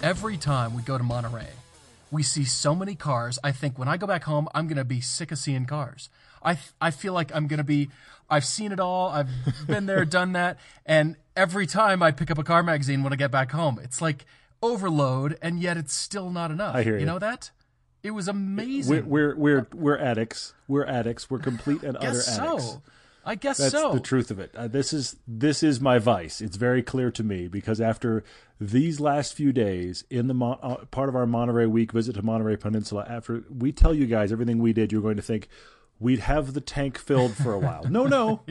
Every time we go to Monterey, we see so many cars. I think when I go back home, I'm going to be sick of seeing cars. I feel like I'm going to be, I've seen it all. I've been there, done that. And every time I pick up a car magazine when I get back home, it's like overload, and yet it's still not enough. I hear you. You know that? It was amazing. We're addicts. We're addicts. We're complete and utter addicts. So. I guess so. That's the truth of it. This is my vice. It's very clear to me because after these last few days in the part of our Monterey Week visit to Monterey Peninsula, after we tell you guys everything we did, you're going to think we'd have the tank filled for a while. No.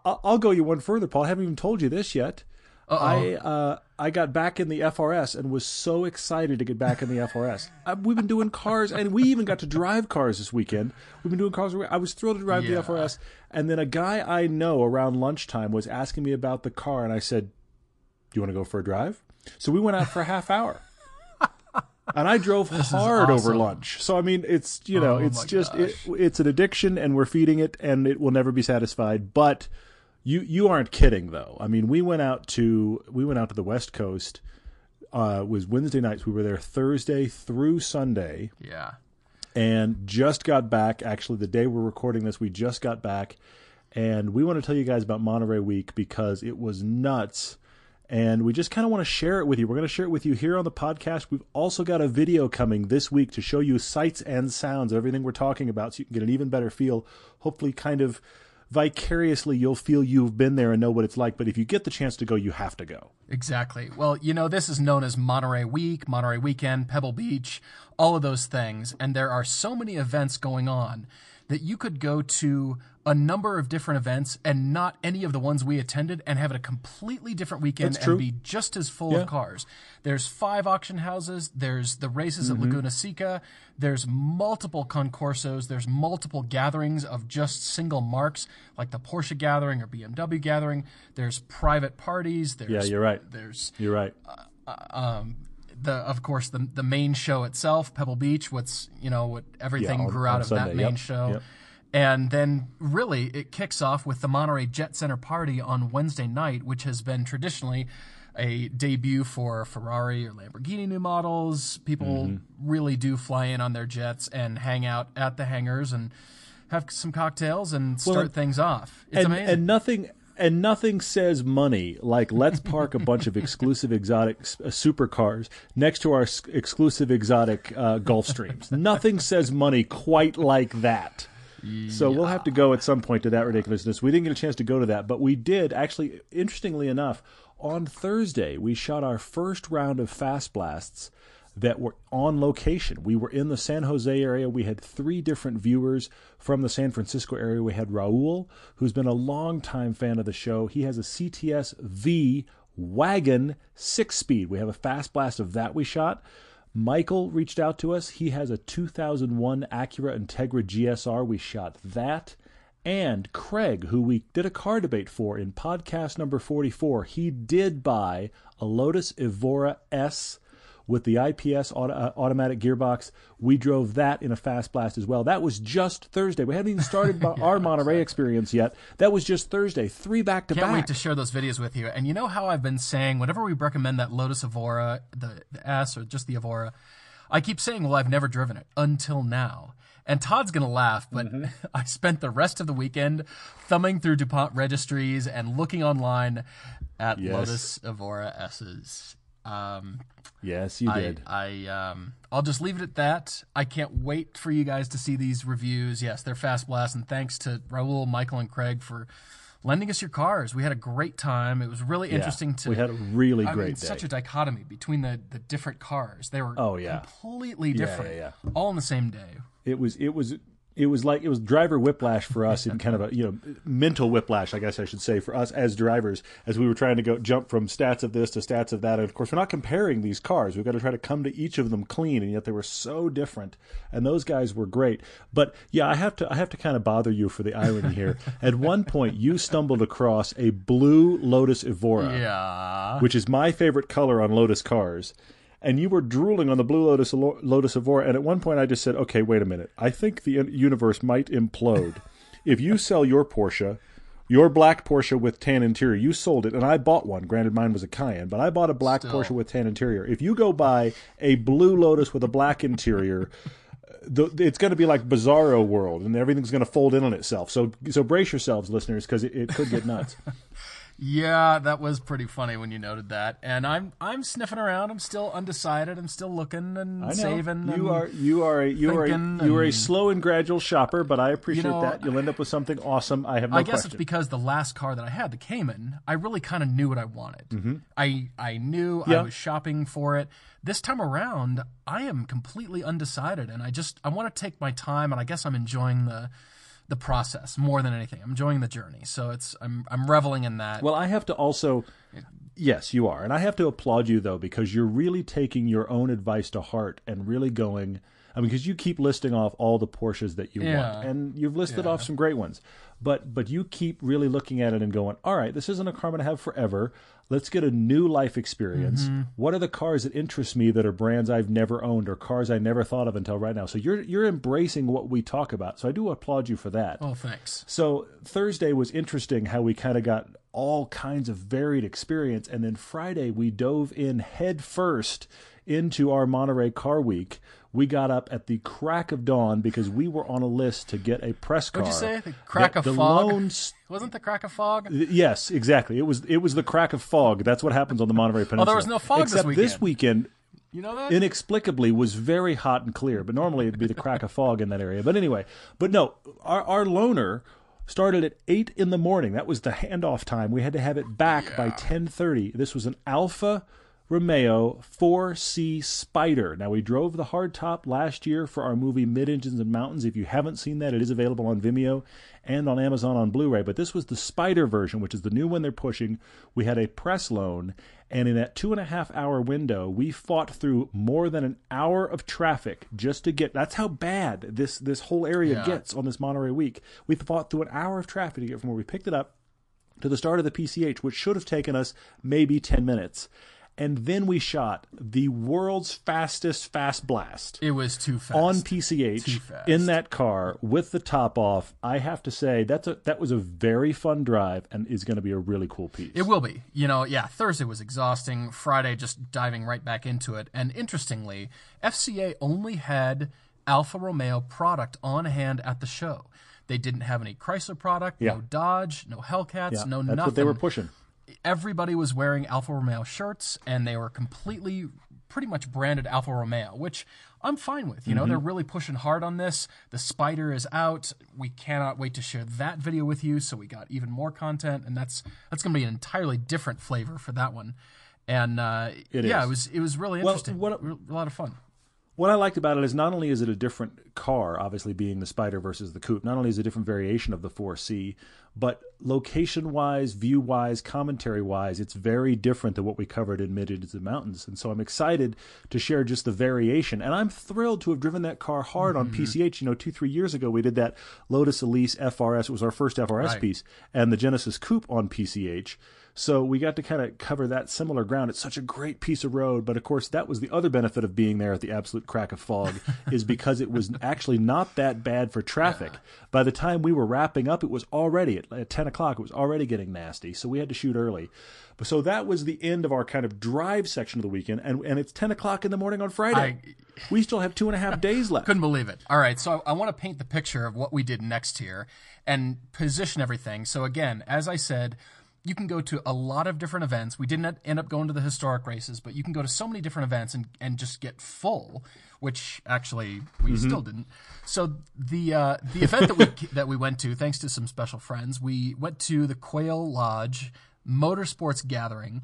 I'll go you one further, Paul. I haven't even told you this yet. I got back in the FRS and was so excited to get back in the FRS. We've been doing cars, and we even got to drive cars this weekend. We've been doing cars. I was thrilled to drive the FRS. And then a guy I know around lunchtime was asking me about the car, and I said, do you want to go for a drive? So we went out for a half hour. And I drove hard over lunch. So, I mean, it's, you know, it's just, it's an addiction, and we're feeding it, and it will never be satisfied. But... You aren't kidding though. I mean, we went out to the West Coast. It was Wednesday nights. We were there Thursday through Sunday. Yeah. And just got back. Actually, the day we're recording this, we just got back, and we want to tell you guys about Monterey Week because it was nuts, and we just kind of want to share it with you. We're going to share it with you here on the podcast. We've also got a video coming this week to show you sights and sounds of everything we're talking about, so you can get an even better feel. Hopefully, kind of. Vicariously, you'll feel you've been there and know what it's like. But if you get the chance to go, you have to go. Exactly. Well, you know, this is known as Monterey Week, Monterey Weekend, Pebble Beach, all of those things. And there are so many events going on that you could go to a number of different events and not any of the ones we attended and have a completely different weekend and be just as full of cars. There's 5 auction houses. There's the races at Laguna Seca. There's multiple concorsos. There's multiple gatherings of just single marks like the Porsche gathering or BMW gathering. There's private parties. There's, yeah, you're right. There's, you're right. Of course, the main show itself, Pebble Beach, everything grew out of that main show. Yep. And then really it kicks off with the Monterey Jet Center Party on Wednesday night, which has been traditionally a debut for Ferrari or Lamborghini new models. People really do fly in on their jets and hang out at the hangars and have some cocktails and start things off. It's amazing. And nothing says money like let's park a bunch of exclusive exotic supercars next to our exclusive exotic Gulfstreams. Nothing says money quite like that. Yeah. So we'll have to go at some point to that ridiculousness. We didn't get a chance to go to that, but we did actually, interestingly enough, on Thursday, we shot our first round of Fast Blasts that were on location. We were in the San Jose area. We had 3 different viewers from the San Francisco area. We had Raul, who's been a longtime fan of the show. He has a CTS V wagon 6-speed. We have a Fast Blast of that we shot. Michael reached out to us. He has a 2001 Acura Integra GSR. We shot that. And Craig, who we did a car debate for in podcast number 44, he did buy a Lotus Evora S with the IPS automatic gearbox. We drove that in a Fast Blast as well. That was just Thursday. We haven't even started our Monterey experience yet. That was just Thursday. 3 back-to-back. Can't wait to share those videos with you. And you know how I've been saying, whenever we recommend that Lotus Evora, the S or just the Evora, I keep saying, well, I've never driven it until now. And Todd's going to laugh, but I spent the rest of the weekend thumbing through DuPont registries and looking online at Lotus Evora S's. Yes, you did. I'll just leave it at that. I can't wait for you guys to see these reviews. Yes, they're Fast Blasts, and thanks to Raul, Michael, and Craig for lending us your cars. We had a great time. It was really interesting to. We had a really great day. Such a dichotomy between the different cars. They were completely different, all on the same day. It was it was like, it was driver whiplash for us, and kind of a, you know, mental whiplash, I guess I should say, for us as drivers, as we were trying to go jump from stats of this to stats of that. And of course, we're not comparing these cars. We've got to try to come to each of them clean, and yet they were so different. And those guys were great. But yeah, I have to kind of bother you for the irony here. At one point, you stumbled across a blue Lotus Evora, which is my favorite color on Lotus cars. And you were drooling on the blue Lotus Evora. And at one point I just said, okay, wait a minute. I think the universe might implode. If you sell your Porsche, your black Porsche with tan interior, you sold it. And I bought one. Granted, mine was a Cayenne. But I bought a black Porsche with tan interior. If you go buy a blue Lotus with a black interior, it's going to be like Bizarro World. And everything's going to fold in on itself. So brace yourselves, listeners, because it could get nuts. Yeah, that was pretty funny when you noted that. And I'm sniffing around. I'm still undecided. I'm still looking and saving. You are a slow and gradual shopper, but I appreciate that. You'll end up with something awesome. I have no question. I guess it's because the last car that I had, the Cayman, I really kind of knew what I wanted. Mm-hmm. I knew I was shopping for it. This time around, I am completely undecided, and I want to take my time, and I guess I'm enjoying the process more than anything. I'm enjoying the journey. So I'm reveling in that. Well, I have to also, yes, you are. And I have to applaud you though, because you're really taking your own advice to heart and really going, because you keep listing off all the Porsches that you want, and you've listed off some great ones, but you keep really looking at it and going, all right, this isn't a car I'm going to have forever. Let's get a new life experience. Mm-hmm. What are the cars that interest me that are brands I've never owned or cars I never thought of until right now? So you're embracing what we talk about. So I do applaud you for that. Oh, thanks. So Thursday was interesting how we kind of got all kinds of varied experience. And then Friday we dove in head first into our Monterey Car Week. We got up at the crack of dawn because we were on a list to get a press car. What'd you say? The crack of fog? Wasn't the crack of fog? Yes, exactly. It was the crack of fog. That's what happens on the Monterey Peninsula. Oh, there was no fog this weekend. Except this weekend, you know that? Inexplicably was very hot and clear, but normally it'd be the crack of fog in that area. But anyway, our loaner started at 8 in the morning. That was the handoff time. We had to have it back by 10:30. This was an Alfa Romeo 4C Spider. Now, we drove the hardtop last year for our movie Mid-Engines and Mountains. If you haven't seen that, it is available on Vimeo and on Amazon on Blu-ray. But this was the Spider version, which is the new one they're pushing. We had a press loan, and in that 2.5-hour window, we fought through more than an hour of traffic just to get... That's how bad this whole area gets on this Monterey Week. We fought through an hour of traffic to get from where we picked it up to the start of the PCH, which should have taken us maybe 10 minutes. And then we shot the world's fastest fast blast. It was too fast. On PCH, in that car, with the top off. I have to say, that was a very fun drive and is going to be a really cool piece. It will be. Thursday was exhausting. Friday, just diving right back into it. And interestingly, FCA only had Alfa Romeo product on hand at the show. They didn't have any Chrysler product, no Dodge, no Hellcats, no nothing. That's what they were pushing. Everybody was wearing Alfa Romeo shirts, and they were completely pretty much branded Alfa Romeo, which I'm fine with. You know, they're really pushing hard on this. The Spider is out. We cannot wait to share that video with you, so we got even more content, and that's going to be an entirely different flavor for that one. And it was really interesting. A lot of fun. What I liked about it is not only is it a different car, obviously being the Spider versus the Coupe, not only is it a different variation of the 4C, but location-wise, view-wise, commentary-wise, it's very different than what we covered in Mid-Engines and Mountains. And so I'm excited to share just the variation. And I'm thrilled to have driven that car hard on PCH. 2-3 years ago, we did that Lotus Elise FRS. It was our first FRS piece, and the Genesis Coupe on PCH. So we got to kind of cover that similar ground. It's such a great piece of road. But, of course, that was the other benefit of being there at the absolute crack of fog is because it was actually not that bad for traffic. Yeah. By the time we were wrapping up, it was already at 10 o'clock. It was already getting nasty. So we had to shoot early. So that was the end of our kind of drive section of the weekend. And it's 10 o'clock in the morning on Friday. We still have 2.5 days left. Couldn't believe it. All right. So I want to paint the picture of what we did next here and position everything. So, again, as I said, you can go to a lot of different events. We didn't end up going to the historic races, but you can go to so many different events and just get full, which actually we still didn't. So the event that we went to, thanks to some special friends, we went to the Quail Lodge Motorsports Gathering,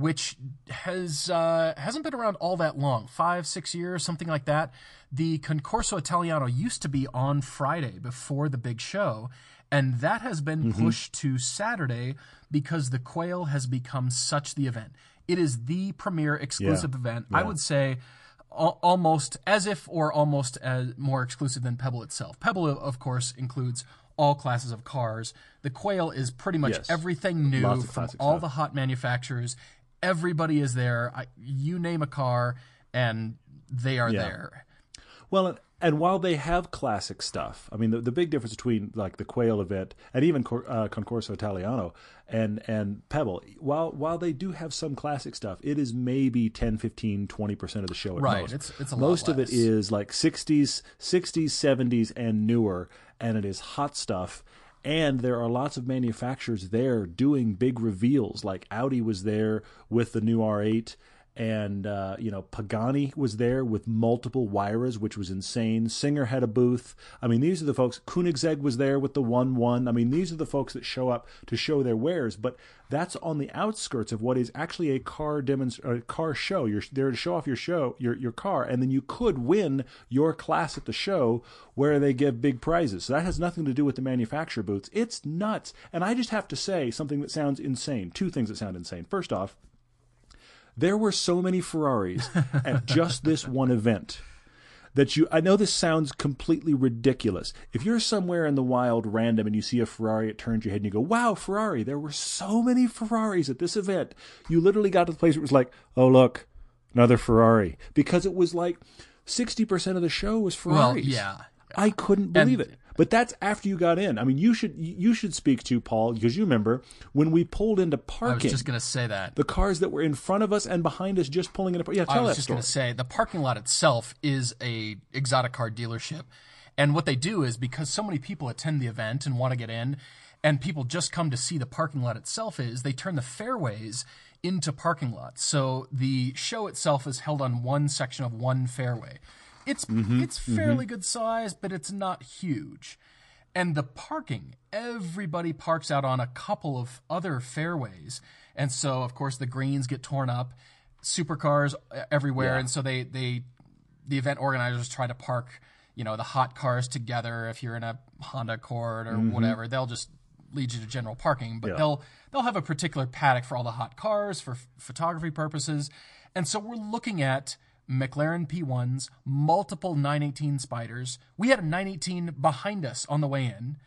which hasn't been around all that long, 5-6 years, something like that. The Concorso Italiano used to be on Friday before the big show, and that has been pushed to Saturday because the Quail has become such the event. It is the premier exclusive event. Yeah. I would say almost as if or almost as more exclusive than Pebble itself. Pebble, of course, includes all classes of cars. The Quail is pretty much everything new from all the hot manufacturers. Everybody is there. You name a car, and they are there. Well, and while they have classic stuff, I mean, the big difference between like the Quail event and even Concorso Italiano and Pebble, while they do have some classic stuff, it is maybe 10, 15, 20% of the show at most. It's a lot less. Most of it is like 60s, 70s, and newer, and it is hot stuff. And there are lots of manufacturers there doing big reveals. Like Audi was there with the new R8, and Pagani was there with multiple Wyras, which was insane. Singer had a booth. I mean, these are the folks. Koenigsegg was there with the 1-1. I mean, these are the folks that show up to show their wares. But that's on the outskirts of what is actually a car show. You're there to show off your show, your car, and then you could win your class at the show where they give big prizes. So that has nothing to do with the manufacturer booths. It's nuts. And I just have to say something that sounds insane. Two things that sound insane. First off, there were so many Ferraris at just this one event that I know this sounds completely ridiculous. If you're somewhere in the wild random and you see a Ferrari, it turns your head and you go, wow, Ferrari, there were so many Ferraris at this event. You literally got to the place where it was like, oh, look, another Ferrari. Because it was like 60% of the show was Ferraris. Well, yeah. I couldn't believe it. But that's after you got in. I mean, you should speak to Paul, because you remember when we pulled into parking. I was just going to say that. The cars that were in front of us and behind us just pulling into parking. Yeah, tell that story. I was just going to say the parking lot itself is a exotic car dealership. And what they do is, because so many people attend the event and want to get in, and people just come to see the parking lot itself, is they turn the fairways into parking lots. So the show itself is held on one section of one fairway. It's fairly good size, but it's not huge. And the parking, everybody parks out on a couple of other fairways. And so, of course, the greens get torn up, supercars everywhere. Yeah. And so the event organizers try to park, the hot cars together. If you're in a Honda Accord or whatever, they'll just lead you to general parking. But they'll have a particular paddock for all the hot cars for photography purposes. And so we're looking at McLaren P1s, multiple 918 Spiders. We had a 918 behind us on the way in,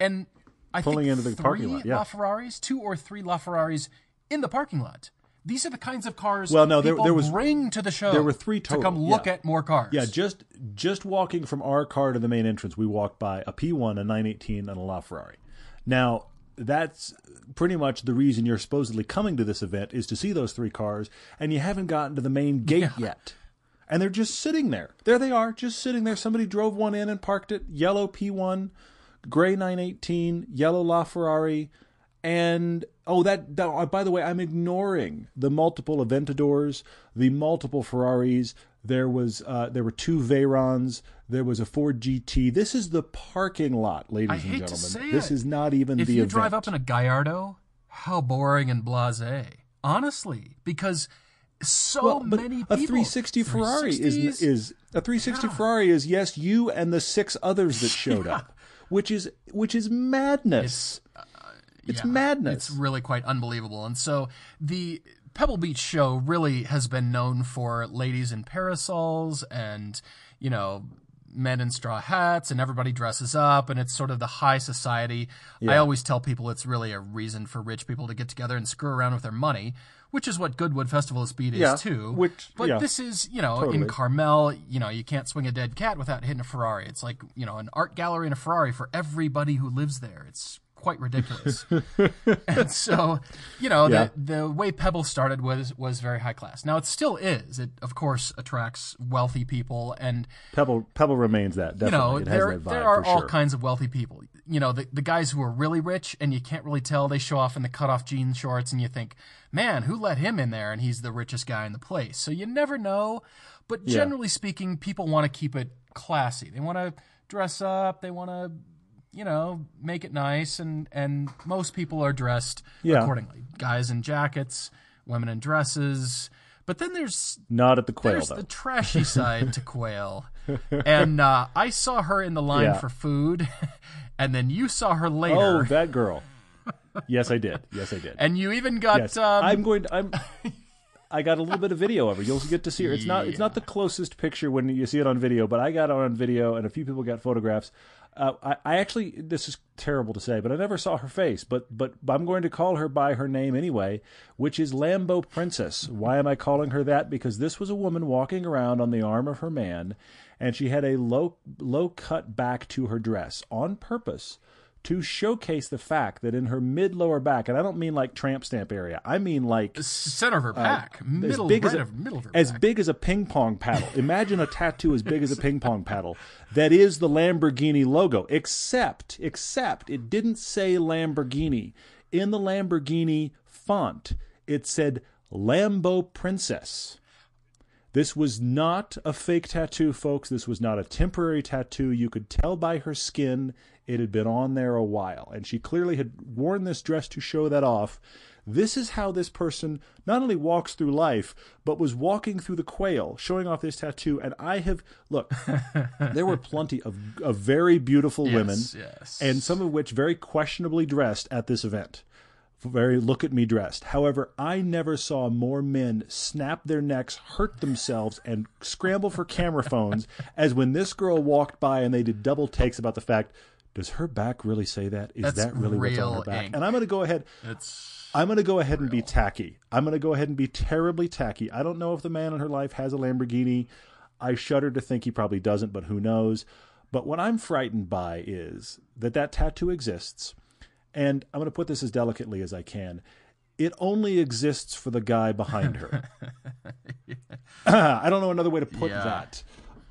and I pulling think into the parking lot, LaFerraris, 2 or 3 LaFerraris in the parking lot. These are the kinds of cars people bring to the show. There were 3 total. To come look at more cars. Yeah, just walking from our car to the main entrance, we walked by a P1, a 918, and a LaFerrari. Now, that's pretty much the reason you're supposedly coming to this event, is to see those 3 cars, and you haven't gotten to the main gate yet. And they're just sitting there. There they are, just sitting there. Somebody drove one in and parked it. Yellow P1, gray 918, yellow LaFerrari. And, by the way, I'm ignoring the multiple Aventadors, the multiple Ferraris. There were 2 Veyrons. There was a Ford GT. This is the parking lot, ladies and gentlemen. I hate to say it. This is not even the event. If you drive up in a Gallardo, how boring and blasé. Honestly, because... many people. A 360 Ferrari Ferrari is you and the 6 others that showed up, which is madness. It's madness. It's really quite unbelievable. And so the Pebble Beach show really has been known for ladies in parasols and men in straw hats, and everybody dresses up, and it's sort of the high society. Yeah. I always tell people it's really a reason for rich people to get together and screw around with their money, which is what Goodwood Festival of Speed is too. This is, in Carmel, you can't swing a dead cat without hitting a Ferrari. It's like, an art gallery and a Ferrari for everybody who lives there. It's quite ridiculous. And so, the way Pebble started was very high class. Now it still is. It of course attracts wealthy people, and Pebble remains that, definitely. It has that vibe. There are all kinds of wealthy people. The guys who are really rich and you can't really tell, they show off in the cutoff jean shorts and you think, man, who let him in there? And he's the richest guy in the place. So you never know. But generally speaking, people want to keep it classy. They want to dress up. They want to, make it nice. And most people are dressed accordingly. Guys in jackets women in dresses. But then there's not at the Quail. There's the trashy side to Quail, and I saw her in the line for food, and then you saw her later. Oh, that girl! Yes, I did. And you even got. Yes. I got a little bit of video of her. You'll get to see her. It's not. It's not the closest picture when you see it on video, but I got it on video, and a few people got photographs. I actually, this is terrible to say, but I never saw her face, but I'm going to call her by her name anyway, which is Lambo Princess. Why am I calling her that? Because this was a woman walking around on the arm of her man, and she had a low cut back to her dress on purpose to showcase the fact that in her mid-lower back, and I don't mean like tramp stamp area, I mean like... center of her back. Middle of her back. As big as a ping-pong paddle. Imagine a tattoo as big as a ping-pong paddle. That is the Lamborghini logo, except it didn't say Lamborghini. In the Lamborghini font, it said Lambo Princess. This was not a fake tattoo, folks. This was not a temporary tattoo. You could tell by her skin... It had been on there a while, and she clearly had worn this dress to show that off. This is how this person not only walks through life, but was walking through the Quail, showing off this tattoo. And I have, look, there were plenty of very beautiful women, and some of which very questionably dressed at this event. Very look at me dressed. However, I never saw more men snap their necks, hurt themselves, and scramble for camera phones as when this girl walked by and they did double takes about the fact... Does her back really say that? Is that really what's on her back? And I'm going to go ahead. I'm going to go ahead and be tacky. I'm going to go ahead and be terribly tacky. I don't know if the man in her life has a Lamborghini. I shudder to think he probably doesn't, but who knows? But what I'm frightened by is that tattoo exists, and I'm going to put this as delicately as I can. It only exists for the guy behind her. I don't know another way to put that.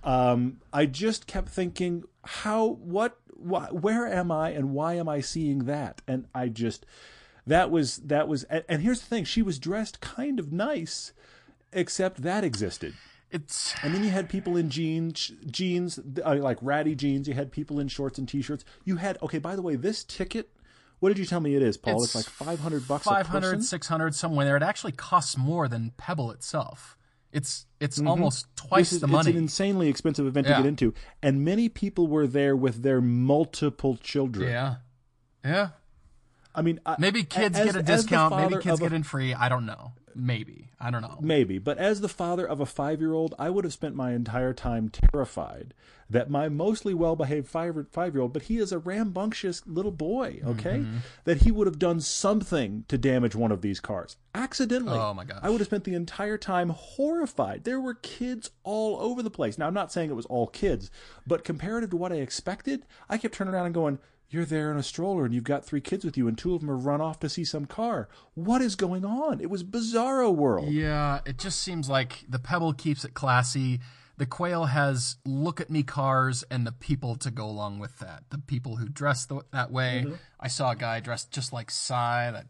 I just kept thinking, where am I and why am I seeing that? And I just, that was, and here's the thing. She was dressed kind of nice, except that existed. And then you had people in jeans, like ratty jeans. You had people in shorts and t-shirts. You had, okay, by the way, this ticket, what did you tell me it is, Paul? It's like $500 a person? 600, somewhere there. It actually costs more than Pebble itself. It's almost twice the money. It's an insanely expensive event to get into. And many people were there with their multiple children. Yeah. I mean... maybe kids get a discount. Maybe kids get in free. I don't know. Maybe. But as the father of a 5-year-old, I would have spent my entire time terrified that my mostly well-behaved five-year-old, but he is a rambunctious little boy, okay? Mm-hmm. That he would have done something to damage one of these cars. Accidentally. Oh, my gosh. I would have spent the entire time horrified. There were kids all over the place. Now, I'm not saying it was all kids, but comparative to what I expected, I kept turning around and going, you're there in a stroller and you've got 3 kids with you and 2 of them are run off to see some car. What is going on? It was bizarro world. Yeah, it just seems like the Pebble keeps it classy. The Quail has look at me cars and the people to go along with that. The people who dress that way. Mm-hmm. I saw a guy dressed just like Psy, that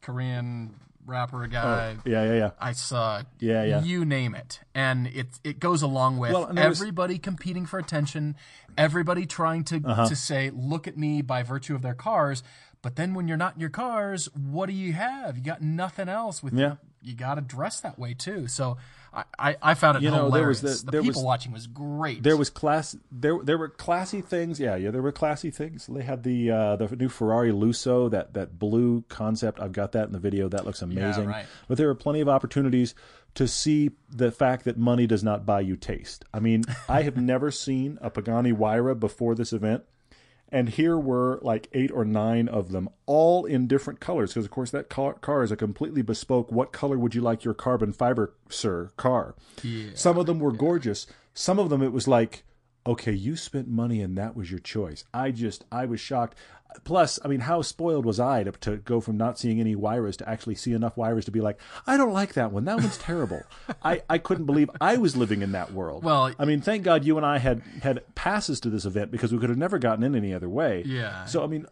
Korean rapper guy. Oh, yeah. I saw you name it. And it goes along with everybody competing for attention, everybody trying to say, look at me by virtue of their cars. But then when you're not in your cars, what do you have? You got nothing else with you. You got to dress that way too. So I found it hilarious. The people watching was great. There were classy things. Yeah, there were classy things. They had the new Ferrari Lusso, that blue concept. I've got that in the video. That looks amazing. Yeah, right. But there were plenty of opportunities to see the fact that money does not buy you taste. I mean, I have never seen a Pagani Huayra before this event. And here were like 8 or 9 of them, all in different colors. Because, of course, that car is a completely bespoke, what color would you like your carbon fiber, sir, car? Yeah, some of them were gorgeous. Some of them it was like, okay, you spent money and that was your choice. I was shocked. Plus, I mean, how spoiled was I to go from not seeing any Huayras to actually see enough Huayras to be like, I don't like that one. That one's terrible. I couldn't believe I was living in that world. Well, I mean, thank God you and I had passes to this event because we could have never gotten in any other way. Yeah. So, I mean,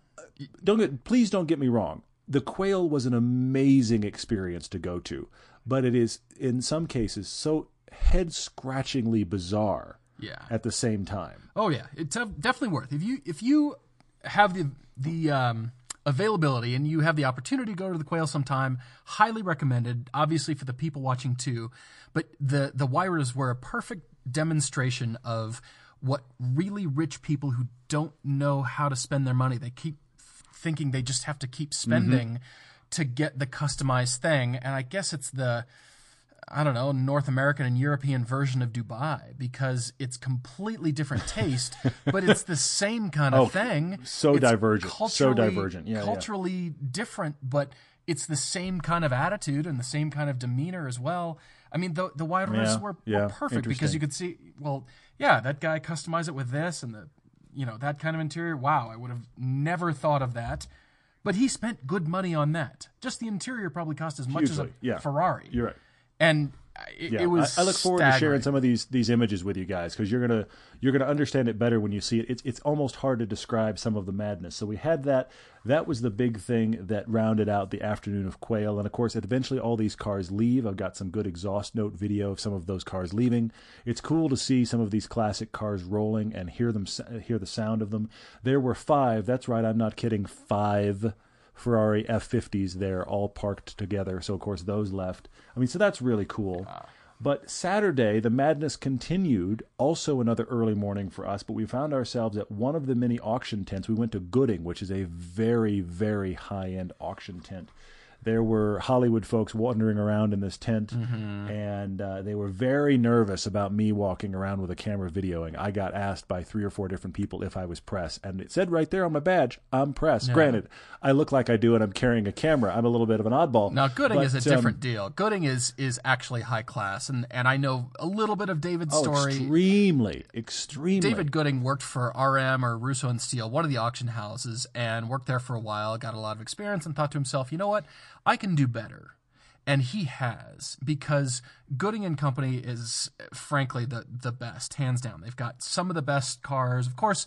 please don't get me wrong. The Quail was an amazing experience to go to, but it is, in some cases, so head-scratchingly bizarre. Yeah. At the same time. Oh yeah, it's definitely worth. If you have the availability, and you have the opportunity to go to the Quail sometime, highly recommended, obviously for the people watching too. But the Wyras were a perfect demonstration of what really rich people who don't know how to spend their money, they keep thinking they just have to keep spending to get the customized thing. And I guess it's the, I don't know, North American and European version of Dubai, because it's completely different taste, but it's the same kind of thing. So it's divergent. Culturally different, but it's the same kind of attitude and the same kind of demeanor as well. I mean, the Wyras were perfect because you could see, well, yeah, that guy customized it with this and the, you know, that kind of interior. Wow, I would have never thought of that. But he spent good money on that. Just the interior probably cost as much as a Ferrari. You're right. And it was. I look forward to sharing some of these images with you guys, because you're gonna understand it better when you see it. It's almost hard to describe some of the madness. So we had that. That was the big thing that rounded out the afternoon of Quail. And of course, eventually all these cars leave. I've got some good exhaust note video of some of those cars leaving. It's cool to see some of these classic cars rolling and hear the sound of them. There were five. That's right. I'm not kidding. Five Ferrari F50s there, all parked together. So, of course, those left. I mean, so that's really cool. But Saturday, the madness continued, also another early morning for us, but we found ourselves at one of the many auction tents. We went to Gooding, which is a very, very high-end auction tent. There were Hollywood folks wandering around in this tent, and they were very nervous about me walking around with a camera videoing. I got asked by 3 or 4 different people if I was press, and it said right there on my badge, I'm press. Yeah. Granted, I look like I do, and I'm carrying a camera. I'm a little bit of an oddball. Now, Gooding is a different deal. Gooding is actually high class, and I know a little bit of David's story. Extremely. David Gooding worked for RM or Russo and Steele, one of the auction houses, and worked there for a while, got a lot of experience, and thought to himself, you know what? I can do better. And he has, because Gooding and Company is, frankly, the best, hands down. They've got some of the best cars. Of course,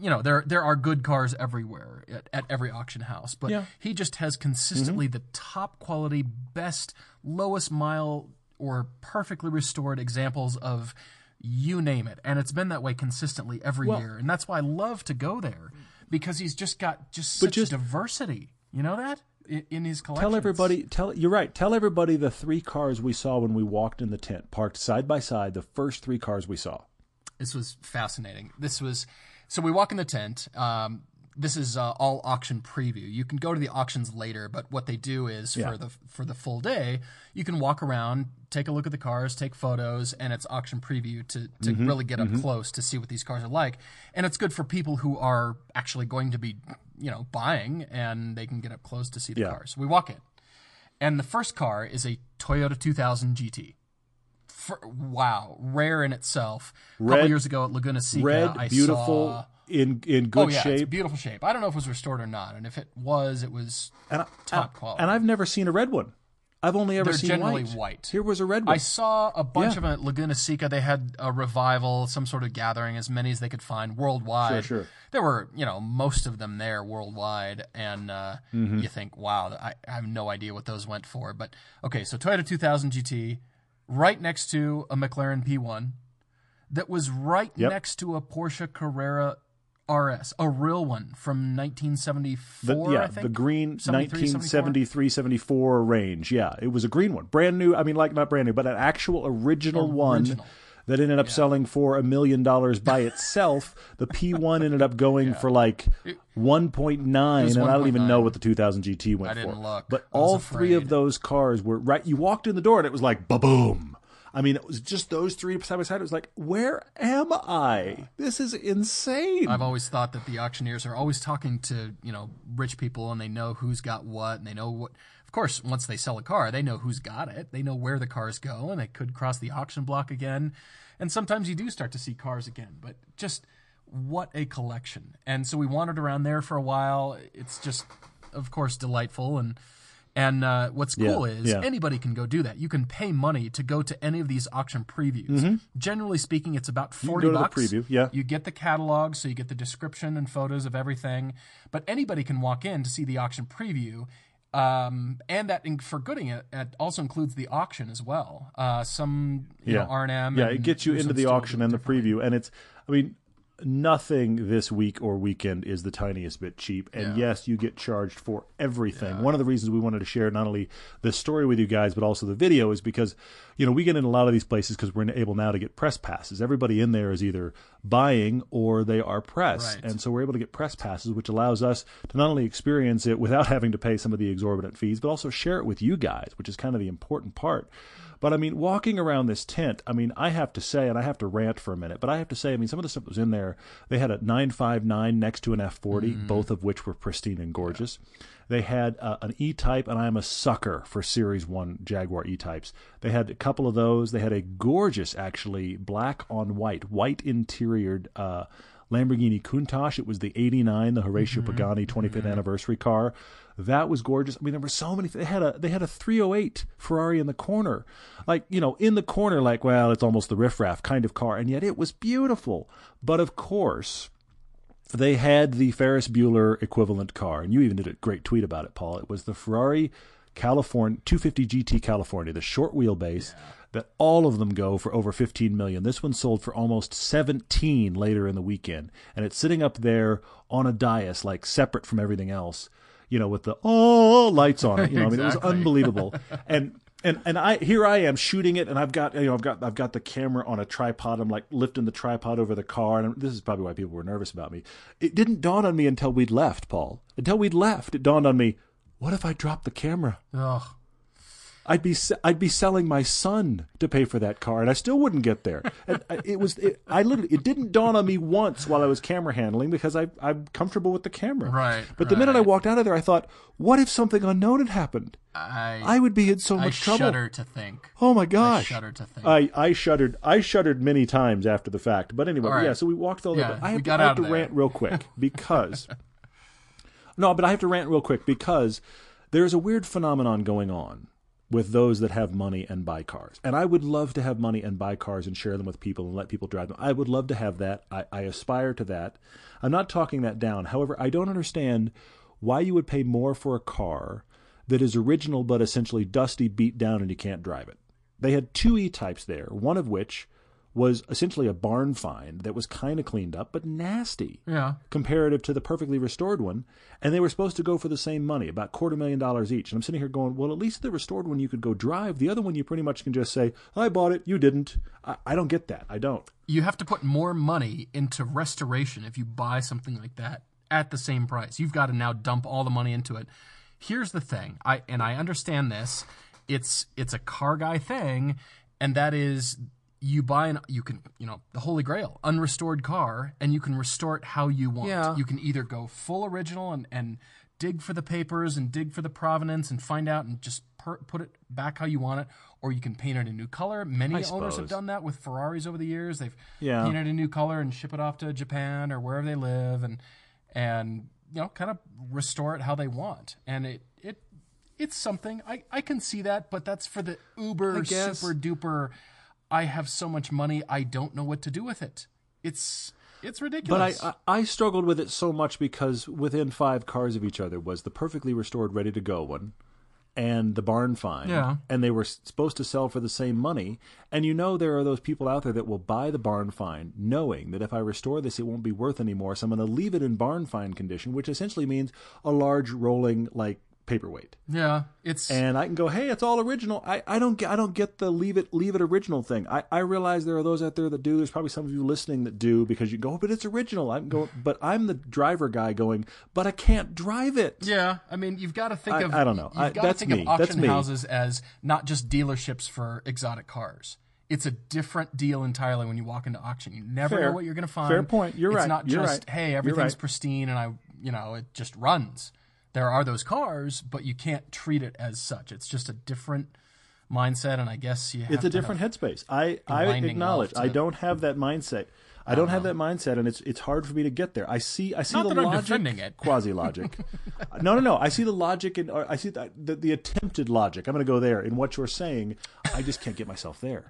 you know, there are good cars everywhere at every auction house, but he just has consistently the top quality, best, lowest mile, or perfectly restored examples of you name it. And it's been that way consistently every year. And that's why I love to go there, because he's just got such diversity. You know that? In his collection. Tell everybody the 3 cars we saw when we walked in the tent, parked side by side, the first 3 cars we saw. This was fascinating. So we walk in the tent. This is all auction preview. You can go to the auctions later, but what they do is for the full day, you can walk around, take a look at the cars, take photos, and it's auction preview to really get up close to see what these cars are like. And it's good for people who are actually going to be, you know, buying, and they can get up close to see the cars. We walk in, and the first car is a Toyota 2000 GT. Rare in itself. A couple years ago at Laguna Seca, I saw... In good shape. It's beautiful shape. I don't know if it was restored or not. And if it was top quality. And I've never seen a red one. I've only ever seen generally white. Here was a red one. I saw a bunch of them at Laguna Seca. They had a revival, some sort of gathering, as many as they could find worldwide. Sure. There were, you know, most of them there worldwide. And you think, wow, I have no idea what those went for. But, okay, so Toyota 2000 GT, right next to a McLaren P1 that was right next to a Porsche Carrera RS, a real one from 1974, I think. The green 1973, 74 range. Yeah, it was a green one. Brand new. I mean, like, not brand new, but an actual original one that ended up selling for $1 million by itself. The P1 ended up going for like 1.9, and I don't even know what the 2000 GT went for. I didn't look. But all 3 of those cars were right. You walked in the door, and it was like, ba-boom. I mean, it was just those 3 side by side. It was like, where am I? This is insane. I've always thought that the auctioneers are always talking to, you know, rich people, and they know who's got what, and they know what. Of course, once they sell a car, they know who's got it. They know where the cars go, and they could cross the auction block again. And sometimes you do start to see cars again, but just what a collection. And so we wandered around there for a while. It's just, of course, delightful. And what's cool is anybody can go do that. You can pay money to go to any of these auction previews. Generally speaking, it's about $40. You go to the preview, You get the catalog, so you get the description and photos of everything. But anybody can walk in to see the auction preview. And that for Gooding, it also includes the auction as well. Some R&M. It gets you into the auction and the preview. And it's, I mean, nothing this week or weekend is the tiniest bit cheap. And yes, you get charged for everything. One of the reasons we wanted to share not only the story with you guys, but also the video is because, you know, we get in a lot of these places because we're able now to get press passes. Everybody in there is either buying or they are press. Right. And so we're able to get press passes, which allows us to not only experience it without having to pay some of the exorbitant fees, but also share it with you guys, which is kind of the important part. But, I mean, walking around this tent, I mean, I have to say, and I have to rant for a minute, but I have to say, I mean, some of the stuff that was in there, they had a 959 next to an F40, both of which were pristine and gorgeous. Yeah. They had an E-type, and I am a sucker for Series 1 Jaguar E-types. They had a couple of those. They had a gorgeous, actually, black on white interiored Lamborghini Countach. It was the 89, the Horatio Pagani 25th anniversary car. That was gorgeous. I mean, there were so many. They had a 308 Ferrari in the corner, like, you know, in the corner, like, well, it's almost the riffraff kind of car, and yet it was beautiful. But of course, they had the Ferris Bueller equivalent car, and you even did a great tweet about it, Paul. It was the Ferrari California 250 GT California, the short wheelbase. Yeah. That all of them go for over $15 million. This one sold for almost $17 million later in the weekend. And it's sitting up there on a dais, like separate from everything else, you know, with the lights on it. You know, exactly. I mean, it was unbelievable. And I am shooting it, and I've got the camera on a tripod. I'm like lifting the tripod over the car, and this is probably why people were nervous about me. It didn't dawn on me until we'd left, Paul. Until we'd left, it dawned on me, what if I dropped the camera? Ugh. I'd be selling my son to pay for that car, and I still wouldn't get there. And it didn't dawn on me once while I was camera handling because I'm comfortable with the camera. Right. But the minute I walked out of there, I thought, what if something unknown had happened? I would be in so much trouble. I shudder to think. Oh my gosh. I shudder to think. I shuddered many times after the fact. But anyway, right. Yeah. So we walked all the way. I have to rant real quick because there's a weird phenomenon going on with those that have money and buy cars. And I would love to have money and buy cars and share them with people and let people drive them. I would love to have that. I aspire to that. I'm not talking that down. However, I don't understand why you would pay more for a car that is original but essentially dusty, beat down, and you can't drive it. They had two E-types there, one of which was essentially a barn find that was kind of cleaned up but nasty comparative to the perfectly restored one. And they were supposed to go for the same money, about $250,000 each. And I'm sitting here going, well, at least the restored one you could go drive. The other one you pretty much can just say, I bought it, you didn't. I don't get that. I don't. You have to put more money into restoration if you buy something like that at the same price. You've got to now dump all the money into it. Here's the thing, I understand this. It's a car guy thing, and that is – you buy the Holy Grail, unrestored car, and you can restore it how you want. Yeah. You can either go full original and dig for the papers and dig for the provenance and find out and just put it back how you want it, or you can paint it a new color. Many owners have done that with Ferraris over the years. They've painted a new color and ship it off to Japan or wherever they live and you know, kind of restore it how they want. And it's something. I can see that, but that's for the uber, super duper – I have so much money, I don't know what to do with it. It's ridiculous. But I struggled with it so much because within 5 cars of each other was the perfectly restored, ready-to-go one and the barn find. Yeah. And they were supposed to sell for the same money. And you know there are those people out there that will buy the barn find knowing that if I restore this, it won't be worth anymore. So I'm going to leave it in barn find condition, which essentially means a large rolling, like, paperweight. Yeah, and I can go, hey, it's all original. I don't get the leave it original thing. I realize there are those out there that do. There's probably some of you listening that do because you go, but it's original. But I'm the driver guy going, but I can't drive it. Yeah, I mean, you've got to think of. I don't know. You've got to think of auction houses as not just dealerships for exotic cars. It's a different deal entirely when you walk into auction. You never know what you're going to find. Fair point. You're right. It's not just hey, everything's pristine and it just runs. There are those cars, but you can't treat it as such. It's just a different mindset, and I guess you have it's a different headspace. I acknowledge I don't have that mindset. I don't have that mindset, and it's hard for me to get there. I see the logic, quasi logic. No. I see the logic, and I see the attempted logic. I'm going to go there in what you're saying. I just can't get myself there.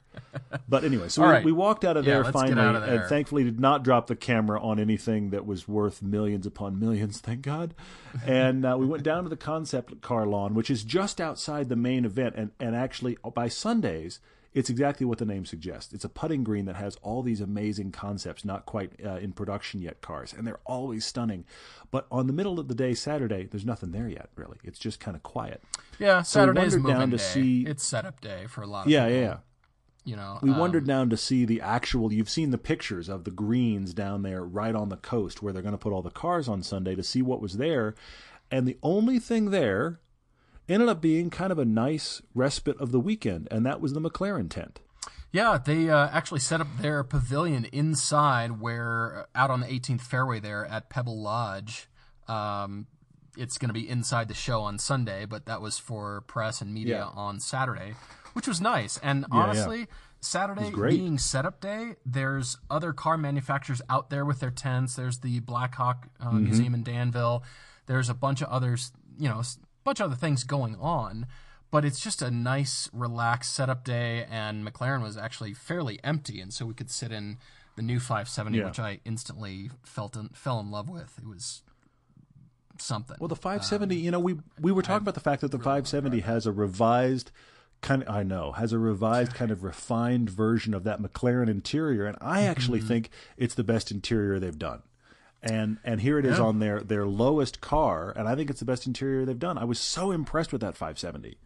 But anyway, so we walked out of there finally, and thankfully did not drop the camera on anything that was worth millions upon millions. Thank God. And we went down to the concept car lawn, which is just outside the main event, and actually by Sundays It's exactly what the name suggests. It's a putting green that has all these amazing concepts, not quite in production yet cars, and they're always stunning. But on the middle of the day, Saturday, there's nothing there yet, really. It's just kind of quiet. Yeah, Saturday's moving day. It's setup day for a lot of people. Yeah. You know, we wandered down to see the actual, you've seen the pictures of the greens down there right on the coast where they're going to put all the cars on Sunday, to see what was there. And the only thing there ended up being kind of a nice respite of the weekend, and that was the McLaren tent. Yeah, they actually set up their pavilion inside where, out on the 18th fairway there at Pebble Lodge. It's going to be inside the show on Sunday, but that was for press and media on Saturday, which was nice. And honestly, Saturday being setup day, there's other car manufacturers out there with their tents. There's the Black Hawk Museum in Danville. There's a bunch of others, you know, other things going on, but it's just a nice, relaxed setup day. And McLaren was actually fairly empty, and so we could sit in the new 570, which I instantly fell in love with. It was something. Well, the 570, you know, we were talking about the fact that the 570 has a revised kind of, refined version of that McLaren interior, and I actually think it's the best interior they've done. And here it is on their lowest car, and I think it's the best interior they've done. I was so impressed with that 570.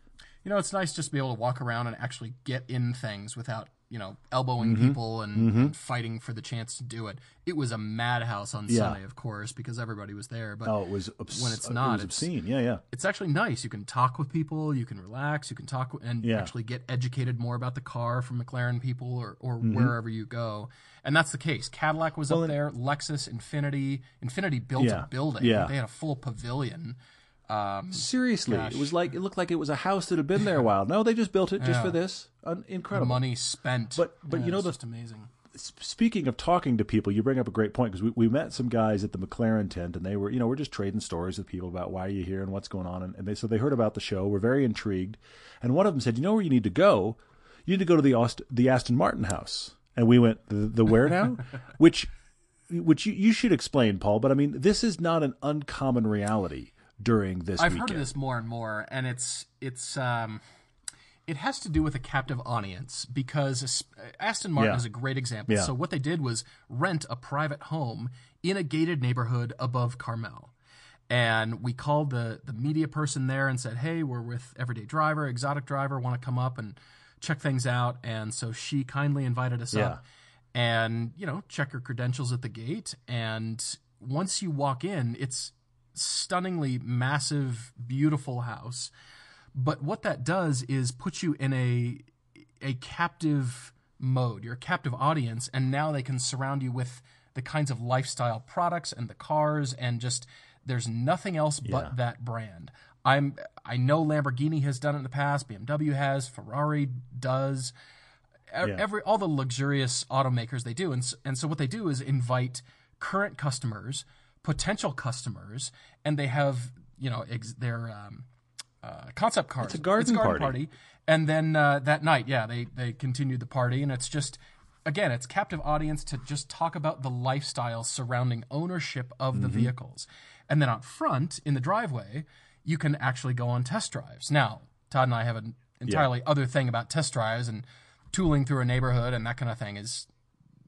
You know, it's nice just to be able to walk around and actually get in things without, you know, elbowing people and fighting for the chance to do it. It was a madhouse on Sunday, of course, because everybody was there. But it was when it's not, it was obscene. It's actually nice. You can talk with people, you can relax, you can talk and actually get educated more about the car from McLaren people or wherever you go. And that's the case. Cadillac was up there, Lexus, Infiniti. Infiniti built a building. They had a full pavilion. Seriously, it was like, it looked like it was a house that had been there a while. No, they just built it just for this. Incredible money spent. But you know, that's amazing. Speaking of talking to people, you bring up a great point, because we met some guys at the McLaren tent, and they were, you know, we're just trading stories with people about why are you here and what's going on, and they heard about the show, were very intrigued, and one of them said, you know where you need to go? You need to go to the Aston Martin house, and we went the where now, which you should explain, Paul. But I mean, this is not an uncommon reality. During this weekend. I've heard of this more and more, and it has to do with a captive audience, because Aston Martin is a great example. So what they did was rent a private home in a gated neighborhood above Carmel, and we called the media person there and said, hey, we're with Everyday Driver, Exotic Driver, want to come up and check things out. And so she kindly invited us up, and, you know, check her credentials at the gate, and once you walk in, it's stunningly massive, beautiful house. But what that does is put you in a captive mode. You're a captive audience, and now they can surround you with the kinds of lifestyle products and the cars, and just there's nothing else but that brand. I know Lamborghini has done it in the past, BMW has, Ferrari does, all the luxurious automakers they do. And so what they do is invite current customers, potential customers, and they have, you know, their concept cars. It's a garden party. And then that night, they continued the party, and it's just, again, it's captive audience to just talk about the lifestyle surrounding ownership of the vehicles. And then out front in the driveway, you can actually go on test drives. Now, Todd and I have an entirely other thing about test drives, and tooling through a neighborhood and that kind of thing is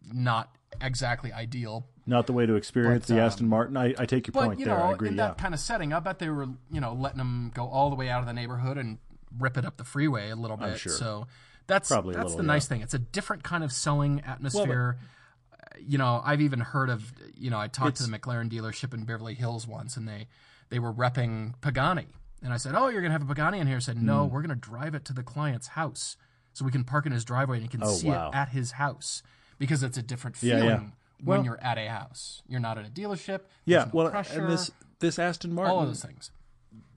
not exactly ideal. Not the way to experience the Aston Martin. I take your point there. I agree. In that kind of setting, I bet they were, you know, letting them go all the way out of the neighborhood and rip it up the freeway a little bit. I'm sure. So that's the nice thing. It's a different kind of selling atmosphere. You know, I've even heard of, you know, I talked to the McLaren dealership in Beverly Hills once, and they were repping Pagani. And I said, oh, you're going to have a Pagani in here? I said, no, we're going to drive it to the client's house so we can park in his driveway and you can see it at his house, because it's a different feeling. When you're at a house, you're not at a dealership. Pressure, and this Aston Martin, all of those things.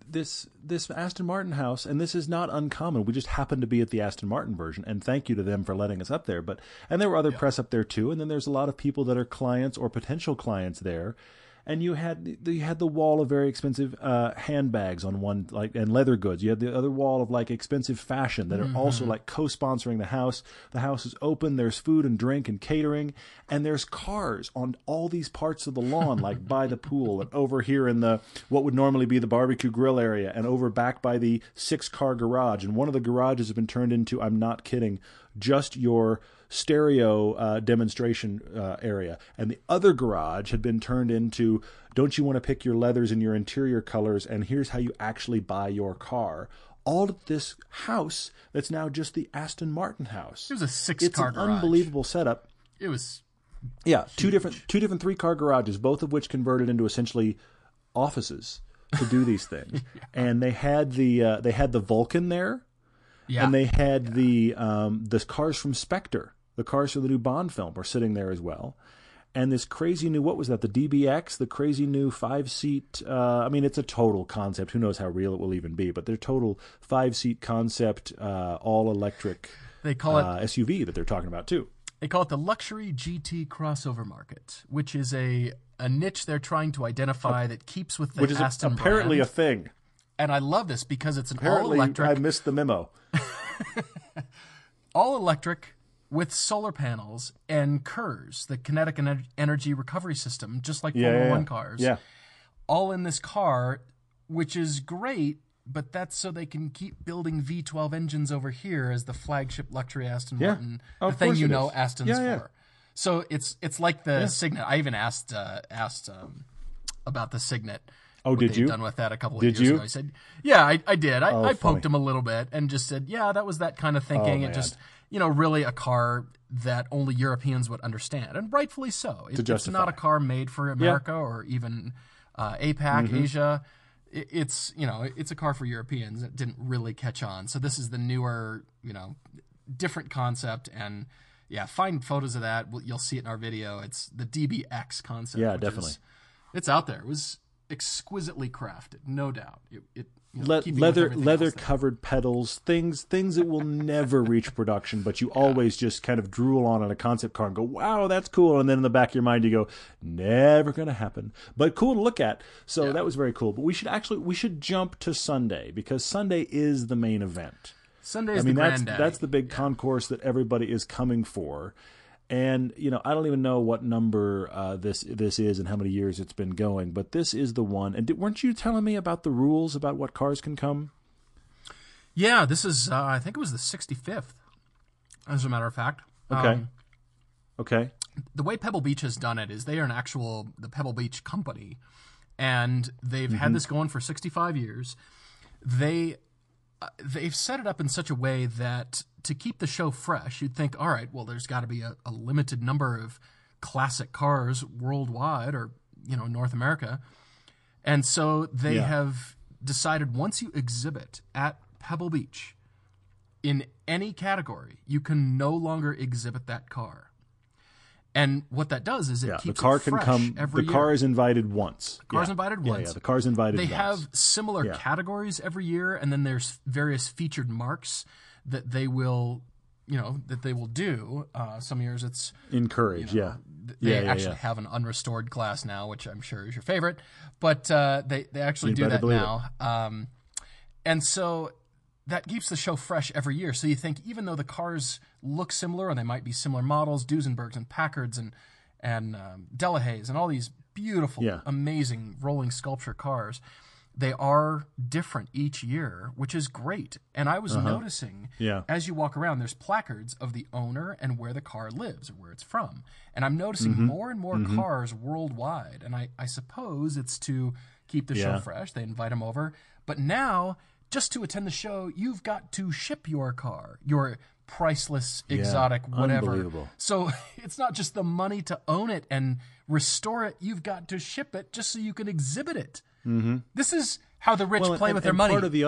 This Aston Martin house, and this is not uncommon. We just happened to be at the Aston Martin version, and thank you to them for letting us up there. But there were other press up there too, and then there's a lot of people that are clients or potential clients there, and you had the wall of very expensive handbags on one, like, and leather goods. You had the other wall of like expensive fashion that are also like co-sponsoring the house. The house is open. There's food and drink and catering, and there's cars on all these parts of the lawn, like by the pool and over here in the what would normally be the barbecue grill area, and over back by the 6-car garage. And one of the garages has been turned into, I'm not kidding, just your stereo demonstration area. And the other garage had been turned into, don't you want to pick your leathers and your interior colors, and here's how you actually buy your car. All at this house that's now just the Aston Martin house. It was a 6-car garage. It's an unbelievable setup. It was huge. two different 3-car garages, both of which converted into essentially offices to do these things. Yeah. And they had the Vulcan there. Yeah. And they had the cars from Spectre, the cars from the new Bond film, were sitting there as well. And this crazy new, what was that, the DBX, the crazy new 5-seat, I mean, it's a total concept. Who knows how real it will even be, but their total 5-seat concept, all-electric SUV that they're talking about, too. They call it the luxury GT crossover market, which is a niche they're trying to identify that keeps with the Aston brand. Which is apparently a thing. And I love this because it's an all-electric. Apparently, I missed the memo. All-electric with solar panels and KERS, the kinetic energy recovery system, just like Formula One cars. Yeah. All in this car, which is great, but that's so they can keep building V12 engines over here as the flagship luxury Aston Martin, the thing you know Aston's for. So it's like the Signet. I even asked about the Signet. Oh, did you? Done with that a couple of years ago. I said, yeah, I did. I poked him a little bit and just said, yeah, that was that kind of thinking. And just, you know, really a car that only Europeans would understand. And rightfully so. It's not a car made for America or even APAC, Asia. It's, you know, it's a car for Europeans. It didn't really catch on. So this is the newer, you know, different concept. And yeah, find photos of that. You'll see it in our video. It's the DBX concept. Yeah, definitely. It's out there. It was exquisitely crafted, no doubt. You know, leather covered pedals, things that will never reach production, but you always just kind of drool on a concept car and go, wow, that's cool. And then in the back of your mind you go, never gonna happen, but cool to look at. So that was very cool. But we should jump to Sunday, because Sunday is the main event. Sunday's the granddaddy. That's the big concourse that everybody is coming for. And, you know, I don't even know what number this is and how many years it's been going, but this is the one. And weren't you telling me about the rules about what cars can come? Yeah, this is, I think it was the 65th, as a matter of fact. Okay. The way Pebble Beach has done it is they are the Pebble Beach company, and they've had this going for 65 years. They've set it up in such a way that to keep the show fresh, you'd think, all right, well, there's got to be a limited number of classic cars worldwide, or, you know, North America. And so they have decided, once you exhibit at Pebble Beach in any category, you can no longer exhibit that car. And what that does is it keeps the car fresh every year. The car is invited once. The car's invited once. Yeah, the car's invited once. They have similar categories every year, and then there's various featured marks that they will, you know, that they will do. Some years it's encourage. You know, They actually have an unrestored class now, which I'm sure is your favorite. But they actually do that now. And so that keeps the show fresh every year. So you think, even though the cars look similar, and they might be similar models, Duesenbergs and Packards and Delahays and all these beautiful, amazing rolling sculpture cars, they are different each year, which is great. And I was noticing as you walk around, there's placards of the owner and where the car lives or where it's from. And I'm noticing more and more cars worldwide. And I suppose it's to keep the show fresh. They invite them over. But now, just to attend the show, you've got to ship your car, your priceless, exotic, whatever. So it's not just the money to own it and restore it. You've got to ship it just so you can exhibit it. This is how the rich play with their money. Part of the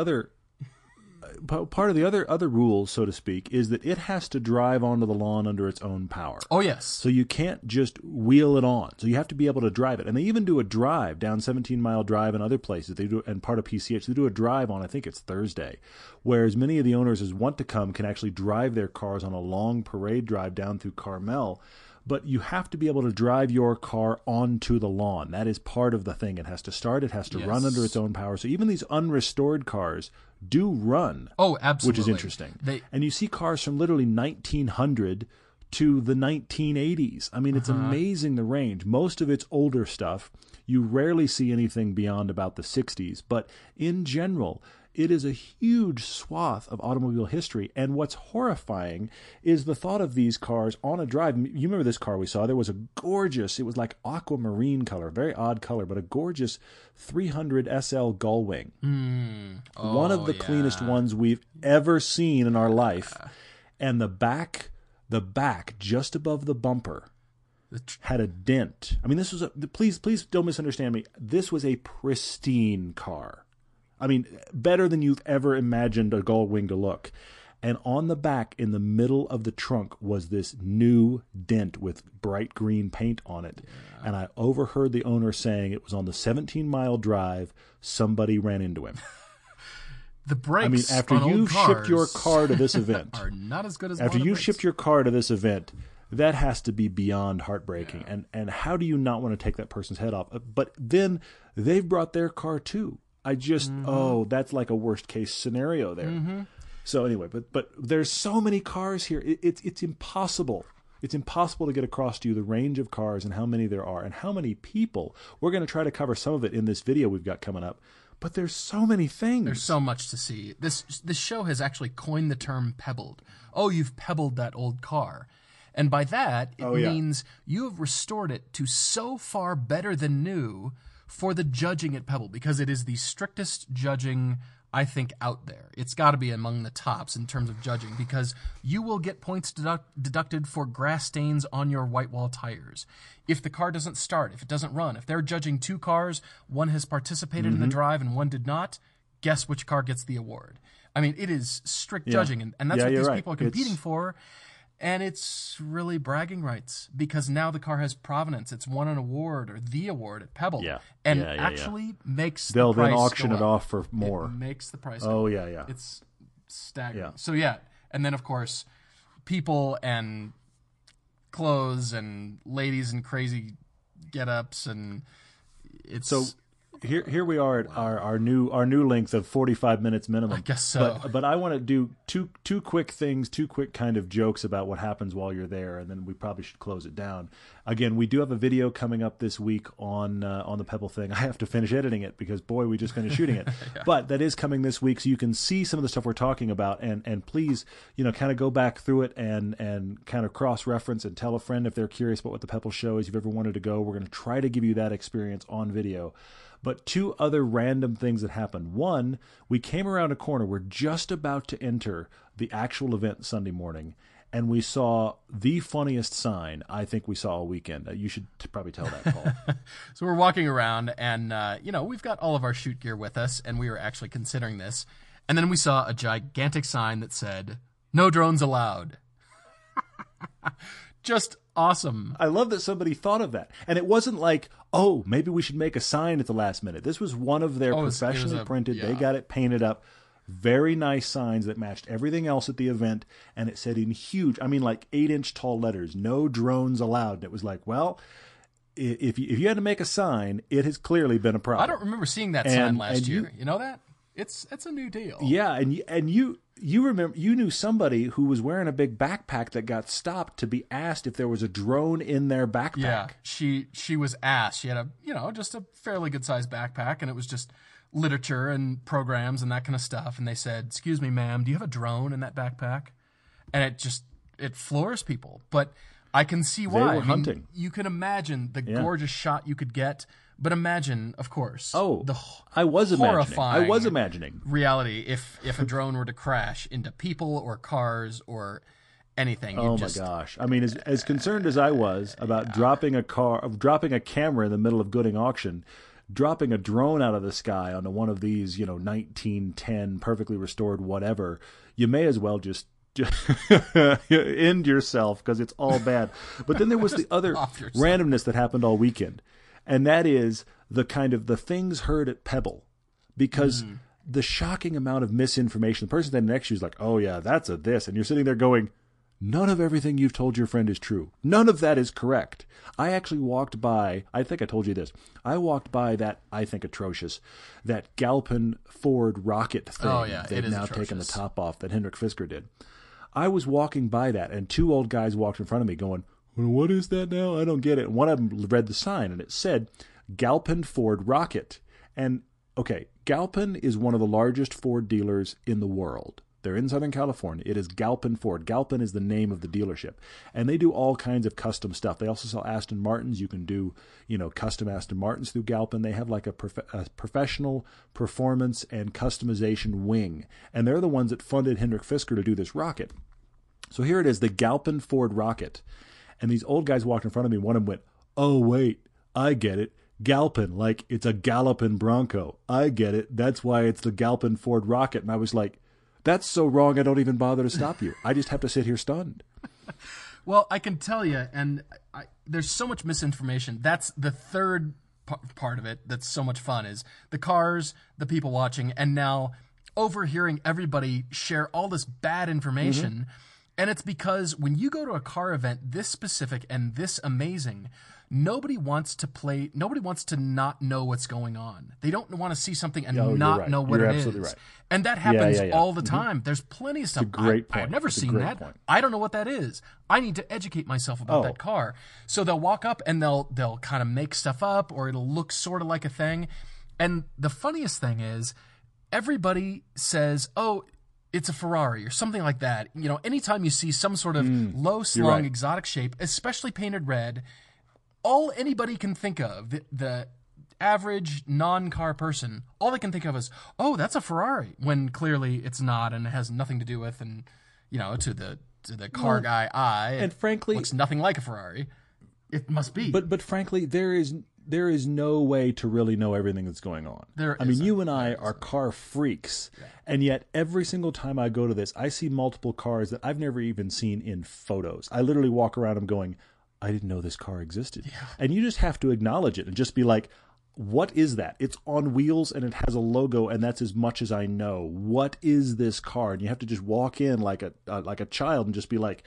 other rule, so to speak, is that it has to drive onto the lawn under its own power. Oh, yes. So you can't just wheel it on. So you have to be able to drive it. And they even do a drive down 17 Mile Drive and other places. They do, and part of PCH, they do a drive on, I think it's Thursday, where as many of the owners as want to come can actually drive their cars on a long parade drive down through Carmel. but you have to be able to drive your car onto the lawn. That is part of the thing. It has to start. It has to run under its own power. So even these unrestored cars do run. Oh, absolutely. Which is interesting. And you see cars from literally 1900 to the 1980s. I mean, it's amazing the range. Most of it's older stuff. You rarely see anything beyond about the 60s. But in general, it is a huge swath of automobile history. And what's horrifying is the thought of these cars on a drive. You remember this car we saw? There was a gorgeous, it was like aquamarine color, very odd color, but a gorgeous 300 SL Gullwing. One of the cleanest ones we've ever seen in our life. And the back just above the bumper had a dent. I mean, this was a, please don't misunderstand me. This was a pristine car. I mean, better than you've ever imagined a Gullwing to look. And on the back, in the middle of the trunk, was this new dent with bright green paint on it. Yeah. And I overheard the owner saying it was on the 17-mile drive, somebody ran into him. The brakes. I mean, after you shipped your car to this event, are not as good as after you shipped your car to this event. That has to be beyond heartbreaking. Yeah. And how do you not want to take that person's head off? But then they've brought their car too. I just, that's like a worst case scenario there. So anyway, but there's so many cars here. It's impossible. It's impossible to get across to you the range of cars and how many there are and how many people. We're going to try to cover some of it in this video we've got coming up. But there's so many things. There's so much to see. This show has actually coined the term pebbled. Oh, you've pebbled that old car. And by that, it means you have restored it to so far better than new for the judging at Pebble, because it is the strictest judging, I think, out there. It's got to be among the tops in terms of judging, because you will get points deducted for grass stains on your white wall tires. If the car doesn't start, if it doesn't run, if they're judging two cars, one has participated in the drive and one did not, guess which car gets the award. I mean, it is strict judging, and that's what these people are competing for. And it's really bragging rights, because now the car has provenance. It's won an award, or the award at Pebble, and makes the price. They'll then auction it off for more. It makes the price. Oh, yeah. It's staggering. Yeah. So and then of course, people and clothes and ladies and crazy get-ups, and it's so. Here we are at our new length of 45 minutes minimum. I guess so. But I want to do two quick things, two quick kind of jokes about what happens while you're there, and then we probably should close it down. Again, we do have a video coming up this week on the Pebble thing. I have to finish editing it because, boy, we just finished shooting it. But that is coming this week, so you can see some of the stuff we're talking about, and please, kind of go back through it and kind of cross-reference and tell a friend if they're curious about what the Pebble show is. If you've ever wanted to go, we're going to try to give you that experience on video. But two other random things that happened. One, we came around a corner. We're just about to enter the actual event Sunday morning, and we saw the funniest sign I think we saw all weekend. You should probably tell that, Paul. So we're walking around, and we've got all of our shoot gear with us, and we were actually considering this. And then we saw a gigantic sign that said, "No drones allowed." Just awesome. I love that somebody thought of that. And it wasn't like, oh, maybe we should make a sign at the last minute. This was one of their professionally printed. They got it painted up. Very nice signs that matched everything else at the event. And it said in huge, I mean, like 8-inch tall letters, "No drones allowed." And it was like, well, if you had to make a sign, it has clearly been a problem. I don't remember seeing that sign last year. You know that? It's a new deal. Yeah, and you remember, you knew somebody who was wearing a big backpack that got stopped to be asked if there was a drone in their backpack. Yeah, she was asked. She had a just a fairly good sized backpack, and it was just literature and programs and that kind of stuff. And they said, "Excuse me, ma'am, do you have a drone in that backpack?" And it floors people, but I can see why. They were hunting. I mean, you can imagine the gorgeous shot you could get. But imagine, of course, I was imagining reality if a drone were to crash into people or cars or anything. My gosh! I mean, as concerned as I was about dropping a camera in the middle of Gooding Auction, dropping a drone out of the sky onto one of these, 1910 perfectly restored whatever, you may as well just end yourself, because it's all bad. But then there was the other randomness that happened all weekend. And that is the kind of the things heard at Pebble, because the shocking amount of misinformation, the person that next to you is like, oh yeah, that's a this. And you're sitting there going, none of everything you've told your friend is true. None of that is correct. I actually walked by, I think I told you this, I walked by that, I think, atrocious, that Galpin Ford rocket thing. Oh, yeah, it is atrocious. They've now taken the top off that Hendrik Fisker did. I was walking by that, and two old guys walked in front of me going, what is that now? I don't get it. And one of them read the sign, and it said, Galpin Ford rocket. And, okay, Galpin is one of the largest Ford dealers in the world. They're in Southern California. It is Galpin Ford. Galpin is the name of the dealership. And they do all kinds of custom stuff. They also sell Aston Martins. You can do, you know, custom Aston Martins through Galpin. They have like a professional performance and customization wing. And they're the ones that funded Hendrik Fisker to do this rocket. So here it is, the Galpin Ford rocket. And these old guys walked in front of me. One of them went, oh, wait, I get it. Galpin, like it's a Galopin Bronco. I get it. That's why it's the Galpin Ford rocket. And I was like, that's so wrong, I don't even bother to stop you. I just have to sit here stunned. Well, I can tell you, and there's so much misinformation. That's the third part of it that's so much fun is the cars, the people watching, and now overhearing everybody share all this bad information. Mm-hmm. And it's because when you go to a car event this specific and this amazing, nobody wants to play. Nobody wants to not know what's going on. They don't want to see something and know what it is. Right. And that happens all the time. Mm-hmm. There's plenty of stuff. It's a great point. I've never seen that. Point. I don't know what that is. I need to educate myself about that car. So they'll walk up and they'll kind of make stuff up, or it'll look sort of like a thing. And the funniest thing is, everybody says, "Oh, it's a Ferrari," or something like that. You know, anytime you see some sort of low slung exotic shape, especially painted red. All anybody can think of, the average non-car person, all they can think of is, oh, that's a Ferrari, when clearly it's not, and it has nothing to do with, and, you know, to the car guy eye, and frankly, it looks nothing like a Ferrari. It must be. But frankly, there is no way to really know everything that's going on. I mean, you and I are car freaks, and yet every single time I go to this, I see multiple cars that I've never even seen in photos. I literally walk around, I'm going, I didn't know this car existed. Yeah. And you just have to acknowledge it and just be like, what is that? It's on wheels and it has a logo, and that's as much as I know. What is this car? And you have to just walk in like a child and just be like,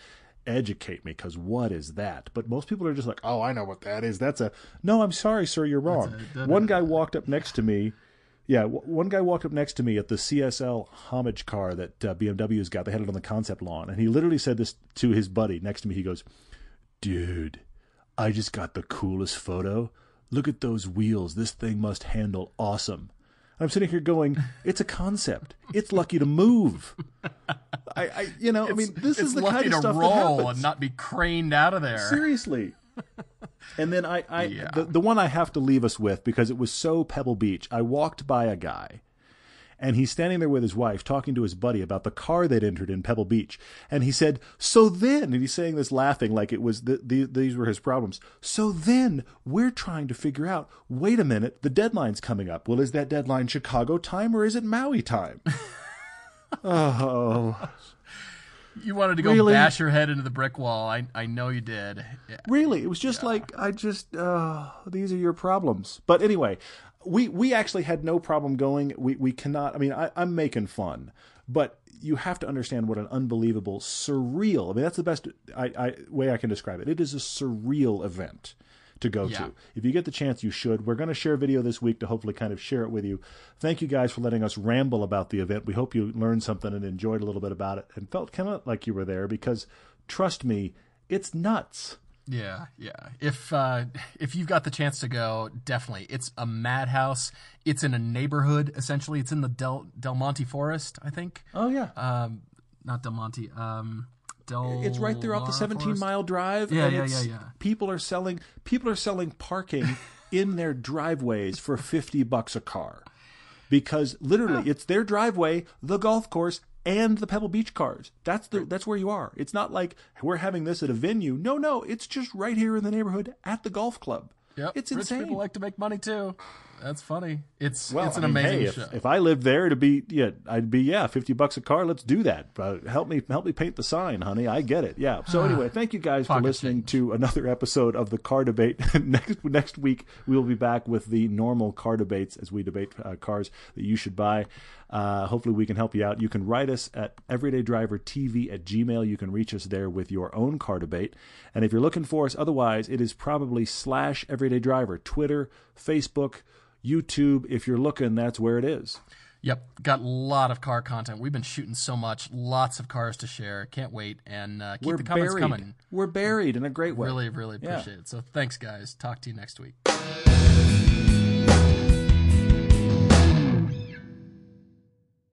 educate me, because what is that? But most people are just like, oh, I know what that is. That's a, no, I'm sorry, sir, you're wrong. One guy walked up next to me. Yeah, one guy walked up next to me at the CSL homage car that BMW's got. They had it on the concept lawn. And he literally said this to his buddy next to me. He goes, dude, I just got the coolest photo. Look at those wheels. This thing must handle awesome. I'm sitting here going, it's a concept. It's lucky to move. This is the kind of stuff that happens. It's lucky to roll and not be craned out of there. Seriously. And then the one I have to leave us with, because it was so Pebble Beach, I walked by a guy. And he's standing there with his wife talking to his buddy about the car they'd entered in Pebble Beach. And he said, so then, and he's saying this laughing like it was these were his problems. So then we're trying to figure out, wait a minute, the deadline's coming up. Well, is that deadline Chicago time or is it Maui time? Oh. You wanted to go bash your head into the brick wall. I know you did. Yeah. Really? It was just these are your problems. But anyway, We actually had no problem going. We cannot. I mean, I'm making fun, but you have to understand what an unbelievable, surreal. I mean, that's the best way I can describe it. It is a surreal event to go to. If you get the chance, you should. We're going to share a video this week to hopefully kind of share it with you. Thank you guys for letting us ramble about the event. We hope you learned something and enjoyed a little bit about it and felt kind of like you were there, because trust me, it's nuts. Yeah, yeah. If you've got the chance to go, definitely. It's a madhouse. It's in a neighborhood, essentially. It's in the Del Monte Forest, I think. Oh, yeah. Not Del Monte. It's right there off the 17-mile drive. Yeah, and People are selling parking in their driveways for $50 a car, because literally it's their driveway, the golf course, and the Pebble Beach cars. That's where you are. It's not like we're having this at a venue. No, it's just right here in the neighborhood at the golf club. Yep. It's insane. Rich people like to make money too. That's funny. It's an amazing show. If I lived there, I'd be $50 a car. Let's do that. Help me paint the sign, honey. I get it. Yeah. So anyway, thank you guys for listening to another episode of the Car Debate. Next week we will be back with the normal car debates as we debate cars that you should buy. Hopefully we can help you out. You can write us at everydaydrivertv@gmail.com. You can reach us there with your own car debate. And if you're looking for us otherwise, it is probably /everydaydriver, Twitter, Facebook, YouTube. If you're looking, that's where it is. Yep. Got a lot of car content. We've been shooting so much. Lots of cars to share. Can't wait. And keep the comments coming. We're buried in a great way. Really appreciate it. So thanks, guys. Talk to you next week.